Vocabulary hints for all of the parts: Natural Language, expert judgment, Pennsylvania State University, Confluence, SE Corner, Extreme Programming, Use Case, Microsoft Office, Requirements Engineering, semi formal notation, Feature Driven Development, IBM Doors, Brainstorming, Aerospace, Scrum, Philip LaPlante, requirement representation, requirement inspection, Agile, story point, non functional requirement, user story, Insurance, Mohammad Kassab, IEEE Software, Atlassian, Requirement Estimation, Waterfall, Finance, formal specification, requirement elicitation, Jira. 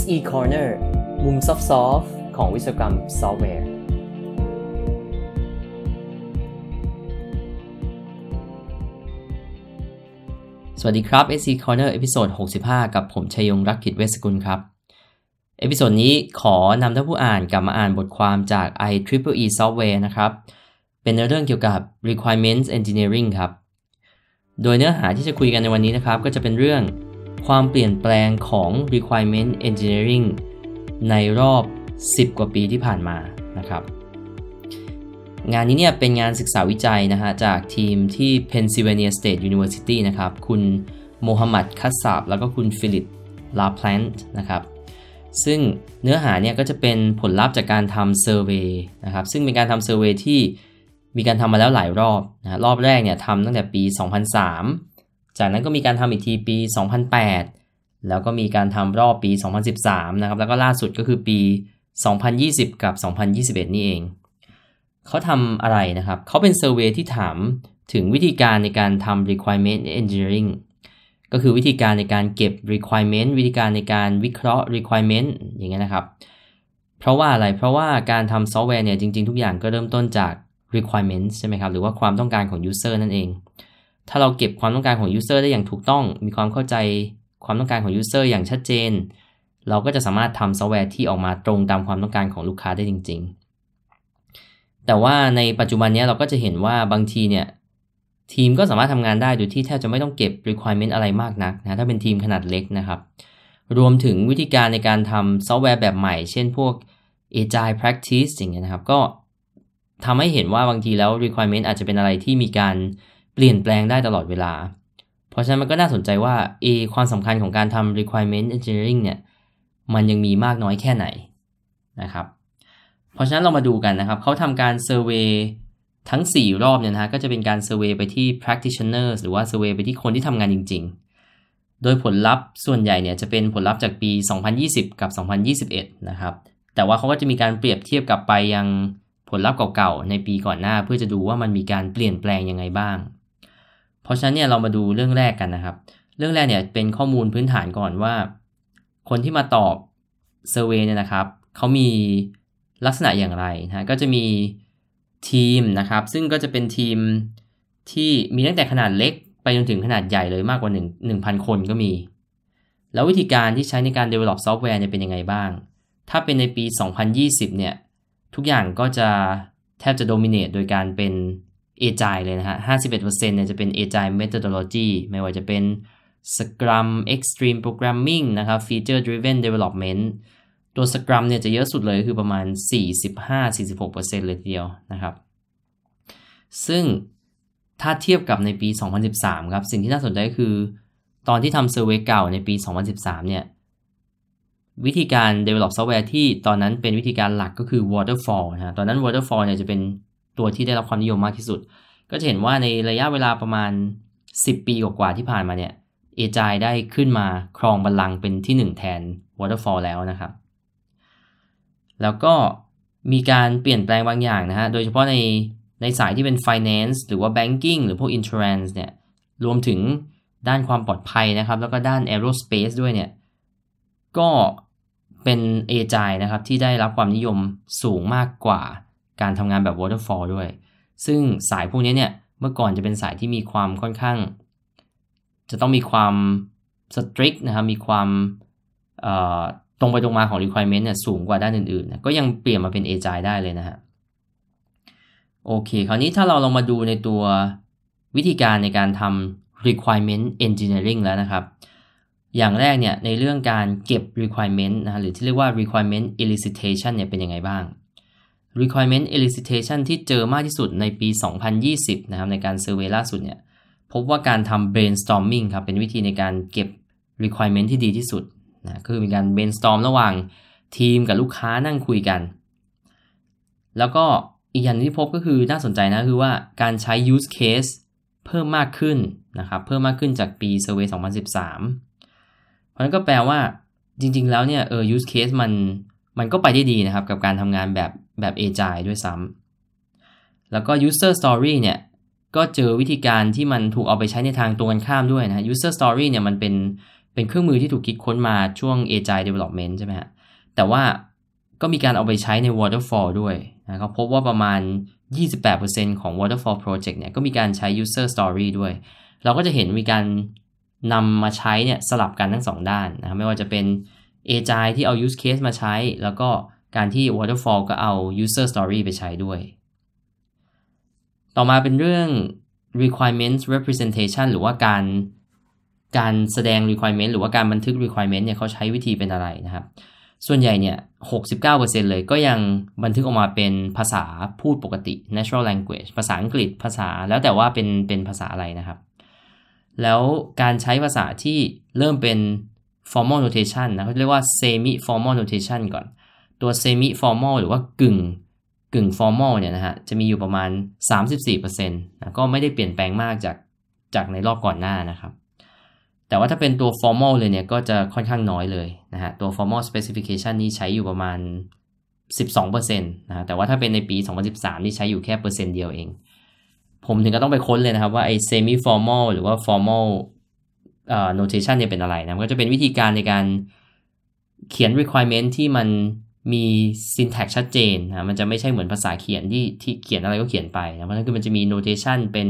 SE Corner มุมซอฟต์ๆของวิศวกรรมซอฟต์แวร์สวัสดีครับ SE Corner เอพิโซด65กับผมชัยยงรักกิจเวชสกุลครับเอพิโซดนี้ขอนำท่านผู้อ่านกลับมาอ่านบทความจาก IEEE Software นะครับเป็นเรื่องเกี่ยวกับ Requirements Engineering ครับโดยเนื้อหาที่จะคุยกันในวันนี้นะครับก็จะเป็นเรื่องความเปลี่ยนแปลงของ Requirement Engineering ในรอบ10กว่าปีที่ผ่านมานะครับงานนี้เนี่ยเป็นงานศึกษาวิจัยนะฮะจากทีมที่ Pennsylvania State University นะครับคุณโมฮัมหมัดคัสซาบแล้วก็คุณฟิลิปลาแพลนต์นะครับซึ่งเนื้อหาเนี่ยก็จะเป็นผลลัพธ์จากการทำเซอร์เวย์นะครับซึ่งเป็นการทำเซอร์เวย์ที่มีการทำมาแล้วหลายรอบนะรอบแรกเนี่ยทำตั้งแต่ปี2003จากนั้นก็มีการทำอีกทีปี2008แล้วก็มีการทำรอบปี2013นะครับแล้วก็ล่าสุดก็คือปี2020กับ2021นี่เองเขาทำอะไรนะครับเขาเป็นเซอร์เวย์ที่ถามถึงวิธีการในการทำ requirement engineering ก็คือวิธีการในการเก็บ requirement วิธีการในการวิเคราะห์ requirement อย่างเงี้ยนะครับเพราะว่าอะไรเพราะว่าการทำซอฟต์แวร์เนี่ยจริงๆทุกอย่างก็เริ่มต้นจากrequirement ใช่ไหมครับหรือว่าความต้องการของ user นั่นเองถ้าเราเก็บความต้องการของ user ได้อย่างถูกต้องมีความเข้าใจความต้องการของ user อย่างชัดเจนเราก็จะสามารถทำซอฟต์แวร์ที่ออกมาตรงตามความต้องการของลูกค้าได้จริงๆแต่ว่าในปัจจุบันนี้เราก็จะเห็นว่าบางทีเนี่ยทีมก็สามารถทำงานได้โดยที่แทบจะไม่ต้องเก็บ requirement อะไรมากนักนะถ้าเป็นทีมขนาดเล็กนะครับรวมถึงวิธีการในการทำซอฟต์แวร์แบบใหม่เช่นพวก Agile practice อย่างเงี้ยนะครับก็ทำให้เห็นว่าบางทีแล้ว requirement อาจจะเป็นอะไรที่มีการเปลี่ยนแปลงได้ตลอดเวลาเพราะฉะนั้นมันก็น่าสนใจว่าความสำคัญของการทำ requirement engineering เนี่ยมันยังมีมากน้อยแค่ไหนนะครับเพราะฉะนั้นเรามาดูกันนะครับเขาทำการ survey ทั้ง4รอบเนี่ยนะฮะก็จะเป็นการ survey ไปที่ practitioners หรือว่า survey ไปที่คนที่ทำงานจริงๆโดยผลลัพธ์ส่วนใหญ่เนี่ยจะเป็นผลลัพธ์จากปี2020กับ2021นะครับแต่ว่าเขาก็จะมีการเปรียบเทียบกลับไปยังผลลัพธ์เก่าๆในปีก่อนหน้าเพื่อจะดูว่ามันมีการเปลี่ยนแปลงยังไงบ้างเพราะฉะนั้นเนี่ยเรามาดูเรื่องแรกกันนะครับเรื่องแรกเนี่ยเป็นข้อมูลพื้นฐานก่อนว่าคนที่มาตอบเซอร์เวย์เนี่ยนะครับเขามีลักษณะอย่างไรนะก็จะมีทีมนะครับซึ่งก็จะเป็นทีมที่มีตั้งแต่ขนาดเล็กไปจนถึงขนาดใหญ่เลยมากกว่า 1,000 คนก็มีแล้ววิธีการที่ใช้ในการ develop ซอฟต์แวร์เนี่ยเป็นยังไงบ้างถ้าเป็นในปี2020เนี่ยทุกอย่างก็จะแทบจะโดมิเนตโดยการเป็น Agile เลยนะฮะ 51% เนี่ยจะเป็น Agile Methodology ไม่ว่าจะเป็น Scrum Extreme Programming นะครับ Feature Driven Development ตัว Scrum เนี่ยจะเยอะสุดเลยคือประมาณ 45-46% เลยทีเดียวนะครับซึ่งถ้าเทียบกับในปี2013ครับสิ่งที่น่าสนใจก็คือตอนที่ทำเซอร์เวย์เก่าในปี2013เนี่ยวิธีการ develop software ที่ตอนนั้นเป็นวิธีการหลักก็คือ Waterfall นะฮะตอนนั้น Waterfall เนี่ยจะเป็นตัวที่ได้รับความนิยมมากที่สุดก็จะเห็นว่าในระยะเวลาประมาณ10ปีกว่าๆที่ผ่านมาเนี่ย Agile ได้ขึ้นมาครองบัลลังก์เป็นที่1แทน Waterfall แล้วนะครับแล้วก็มีการเปลี่ยนแปลงบางอย่างนะฮะโดยเฉพาะในสายที่เป็น Finance หรือว่า Banking หรือพวก Insurance เนี่ยรวมถึงด้านความปลอดภัยนะครับแล้วก็ด้าน Aerospace ด้วยเนี่ยก็เป็น Agile นะครับที่ได้รับความนิยมสูงมากกว่าการทำงานแบบ Waterfall ด้วยซึ่งสายพวกนี้เนี่ยเมื่อก่อนจะเป็นสายที่มีความค่อนข้างจะต้องมีความ strict นะครับมีความตรงไปตรงมาของ requirement เนี่ยสูงกว่าด้านอื่นๆนะก็ยังเปลี่ยนมาเป็น Agile ได้เลยนะฮะโอเคคราวนี้ถ้าเราลองมาดูในตัววิธีการในการทำ requirement engineering แล้วนะครับอย่างแรกเนี่ยในเรื่องการเก็บ requirement นะหรือที่เรียกว่า requirement elicitation เนี่ยเป็นยังไงบ้าง requirement elicitation ที่เจอมากที่สุดในปี2020นะครับในการเซอร์เวย์ล่าสุดเนี่ยพบว่าการทำ brainstorming ครับเป็นวิธีในการเก็บ requirement ที่ดีที่สุดนะคือมีการ brainstorm ระหว่างทีมกับลูกค้านั่งคุยกันแล้วก็อีกอย่างที่พบก็คือน่าสนใจนะคือว่าการใช้ use case เพิ่มมากขึ้นนะครับเพิ่มมากขึ้นจากปีเซอร์เวย์2013เพราะนั้นก็แปลว่าจริงๆแล้วเนี่ยuse case มันก็ไปได้ดีนะครับกับการทำงานแบบ Agile ด้วยซ้ำแล้วก็ user story เนี่ยก็เจอวิธีการที่มันถูกเอาไปใช้ในทางตรงกันข้ามด้วยนะ user story เนี่ยมันเป็น เป็นเครื่องมือที่ถูกคิดค้นมาช่วง Agile Development ใช่ไหมฮะแต่ว่าก็มีการเอาไปใช้ใน Waterfall ด้วยนะครับพบว่าประมาณ 28% ของ Waterfall Project เนี่ยก็มีการใช้ user story ด้วยเราก็จะเห็นมีการนำมาใช้เนี่ยสลับกันทั้งสองด้านนะครับไม่ว่าจะเป็น Agile ที่เอา Use Case มาใช้แล้วก็การที่ Waterfall ก็เอา user story ไปใช้ด้วยต่อมาเป็นเรื่อง requirement representation หรือว่าการแสดง requirement หรือว่าการบันทึก requirement เนี่ยเขาใช้วิธีเป็นอะไรนะครับส่วนใหญ่เนี่ย 69% เลยก็ยังบันทึกออกมาเป็นภาษาพูดปกติ Natural Language ภาษาอังกฤษภาษาแล้วแต่ว่าเป็นภาษาอะไรนะครับแล้วการใช้ภาษาที่เริ่มเป็น formal notation นะเขาเรียกว่า semi formal notation ก่อนตัว semi formal หรือว่ากึ่ง formal เนี่ยนะฮะจะมีอยู่ประมาณ 34% นะก็ไม่ได้เปลี่ยนแปลงมากจากในรอบก่อนหน้านะครับแต่ว่าถ้าเป็นตัว formal เลยเนี่ยก็จะค่อนข้างน้อยเลยนะฮะตัว formal specification นี่ใช้อยู่ประมาณ 12% นะแต่ว่าถ้าเป็นในปี 2013 นี่ใช้อยู่แค่เปอร์เซ็นต์เดียวเองผมถึงก็ต้องไปค้นเลยนะครับว่าไอ้ semi formal หรือว่า formal notation เนี่ยเป็นอะไรนะก็จะเป็นวิธีการในการเขียน requirement ที่มันมี syntax ชัดเจนนะมันจะไม่ใช่เหมือนภาษาเขียนที่เขียนอะไรก็เขียนไปนะเพราะฉะนั้นคือมันจะมี notation เป็น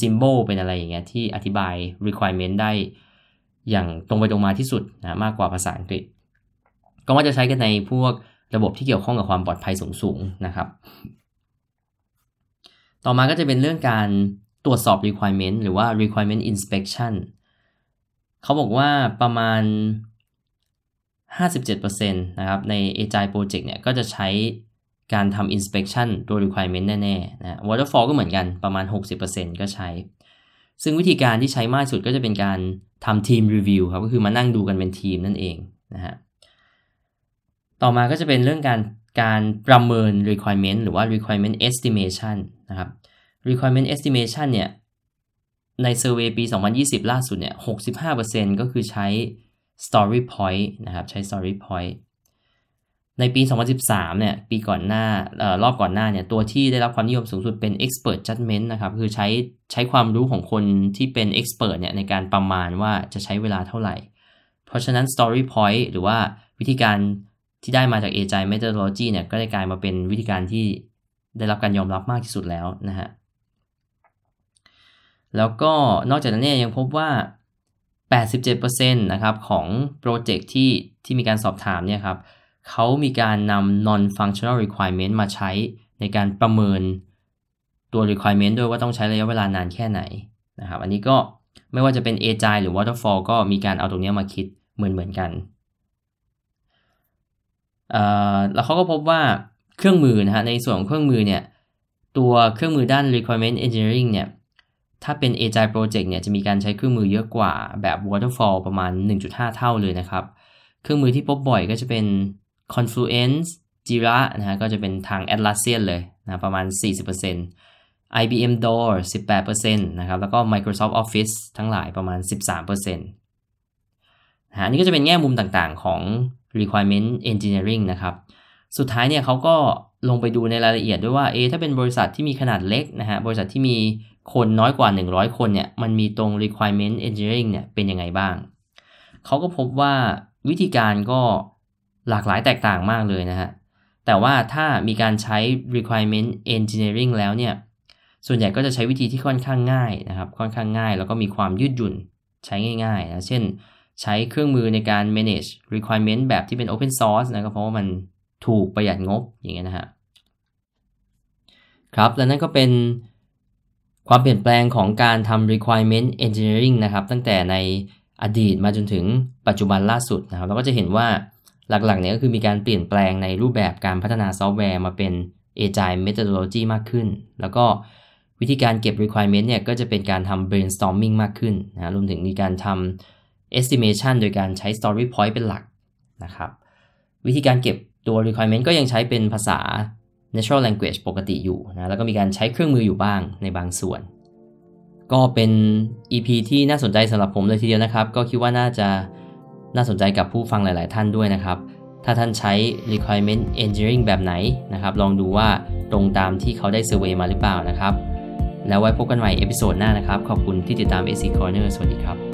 symbol เป็นอะไรอย่างเงี้ยที่อธิบาย requirement ได้อย่างตรงไปตรงมาที่สุดนะมากกว่าภาษาอังกฤษก็ว่าจะใช้กันในพวกระบบที่เกี่ยวข้องกับความปลอดภัยสูงๆนะครับต่อมาก็จะเป็นเรื่องการตรวจสอบ requirement หรือว่า requirement inspection เขาบอกว่าประมาณ 57% นะครับใน Agile Project เนี่ยก็จะใช้การทำ inspection ตัว requirement แน่ๆนะ Waterfall ก็เหมือนกันประมาณ 60% ก็ใช้ซึ่งวิธีการที่ใช้มากสุดก็จะเป็นการทำ team review ครับก็คือมานั่งดูกันเป็นทีมนั่นเองนะฮะต่อมาก็จะเป็นเรื่องการประเมิน requirement หรือว่า requirement estimation นะครับ requirement estimation เนี่ยใน survey ปี 2020 ล่าสุดเนี่ย 65% ก็คือใช้ story point นะครับใช้ story point ในปี 2013 เนี่ยปีก่อนหน้ารอบก่อนหน้าเนี่ยตัวที่ได้รับความนิยมสูงสุดเป็น expert judgment นะครับคือใช้ความรู้ของคนที่เป็น expert เนี่ยในการประมาณว่าจะใช้เวลาเท่าไหร่เพราะฉะนั้น story point หรือว่าวิธีการที่ได้มาจาก Agile Methodology เนี่ยก็ได้กลายมาเป็นวิธีการที่ได้รับการยอมรับมากที่สุดแล้วนะฮะแล้วก็นอกจากนั้นเนี่ยยังพบว่า 87% นะครับของโปรเจกต์ที่มีการสอบถามเนี่ยครับเขามีการนำ non functional requirement มาใช้ในการประเมินตัว requirement ด้วยว่าต้องใช้ระยะเวลานานแค่ไหนนะครับอันนี้ก็ไม่ว่าจะเป็น Agile หรือ Waterfall ก็มีการเอาตรงนี้มาคิดเหมือนกันแล้วเขาก็พบว่าเครื่องมือนะฮะในส่วนของเครื่องมือเนี่ยตัวเครื่องมือด้าน requirement engineering เนี่ยถ้าเป็น Agile project เนี่ยจะมีการใช้เครื่องมือเยอะกว่าแบบ Waterfall ประมาณ 1.5 เท่าเลยนะครับเครื่องมือที่พบบ่อยก็จะเป็น Confluence Jira นะฮะก็จะเป็นทาง Atlassian เลยนะประมาณ 40% IBM Doors 18% นะครับแล้วก็ Microsoft Office ทั้งหลายประมาณ 13% นะฮะนี่ก็จะเป็นแง่มุมต่างๆของrequirement engineering นะครับสุดท้ายเนี่ยเขาก็ลงไปดูในรายละเอียดด้วยว่าถ้าเป็นบริษัทที่มีขนาดเล็กนะฮะบริษัทที่มีคนน้อยกว่า100คนเนี่ยมันมีตรง requirement engineering เนี่ยเป็นยังไงบ้างเขาก็พบว่าวิธีการก็หลากหลายแตกต่างมากเลยนะฮะแต่ว่าถ้ามีการใช้ requirement engineering แล้วเนี่ยส่วนใหญ่ก็จะใช้วิธีที่ค่อนข้างง่ายนะครับค่อนข้างง่ายแล้วก็มีความยืดหยุ่นใช้ง่ายๆนะเช่นใช้เครื่องมือในการ manage requirement แบบที่เป็น open source นะครับเพราะว่ามันถูกประหยัดงบอย่างเงี้ยนะฮะครับและนั่นก็เป็นความเปลี่ยนแปลงของการทำ requirement engineering นะครับตั้งแต่ในอดีตมาจนถึงปัจจุบันล่าสุดนะครับเราก็จะเห็นว่าหลักๆเนี่ยก็คือมีการเปลี่ยนแปลงในรูปแบบการพัฒนาซอฟต์แวร์มาเป็น Agile methodology มากขึ้นแล้วก็วิธีการเก็บ requirement เนี่ยก็จะเป็นการทำ brainstorming มากขึ้นนะรวมถึงมีการทำestimation โดยการใช้ story point เป็นหลักนะครับวิธีการเก็บตัว requirement ก็ยังใช้เป็นภาษา natural language ปกติอยู่นะแล้วก็มีการใช้เครื่องมืออยู่บ้างในบางส่วนก็เป็น EP ที่น่าสนใจสำหรับผมเลยทีเดียวนะครับก็คิดว่าน่าจะน่าสนใจกับผู้ฟังหลายๆท่านด้วยนะครับถ้าท่านใช้ requirement engineering แบบไหนนะครับลองดูว่าตรงตามที่เขาได้ survey มาหรือเปล่านะครับแล้วไว้พบกันใหม่เอพิโซดหน้านะครับขอบคุณที่ติดตาม SE Corner สวัสดีครับ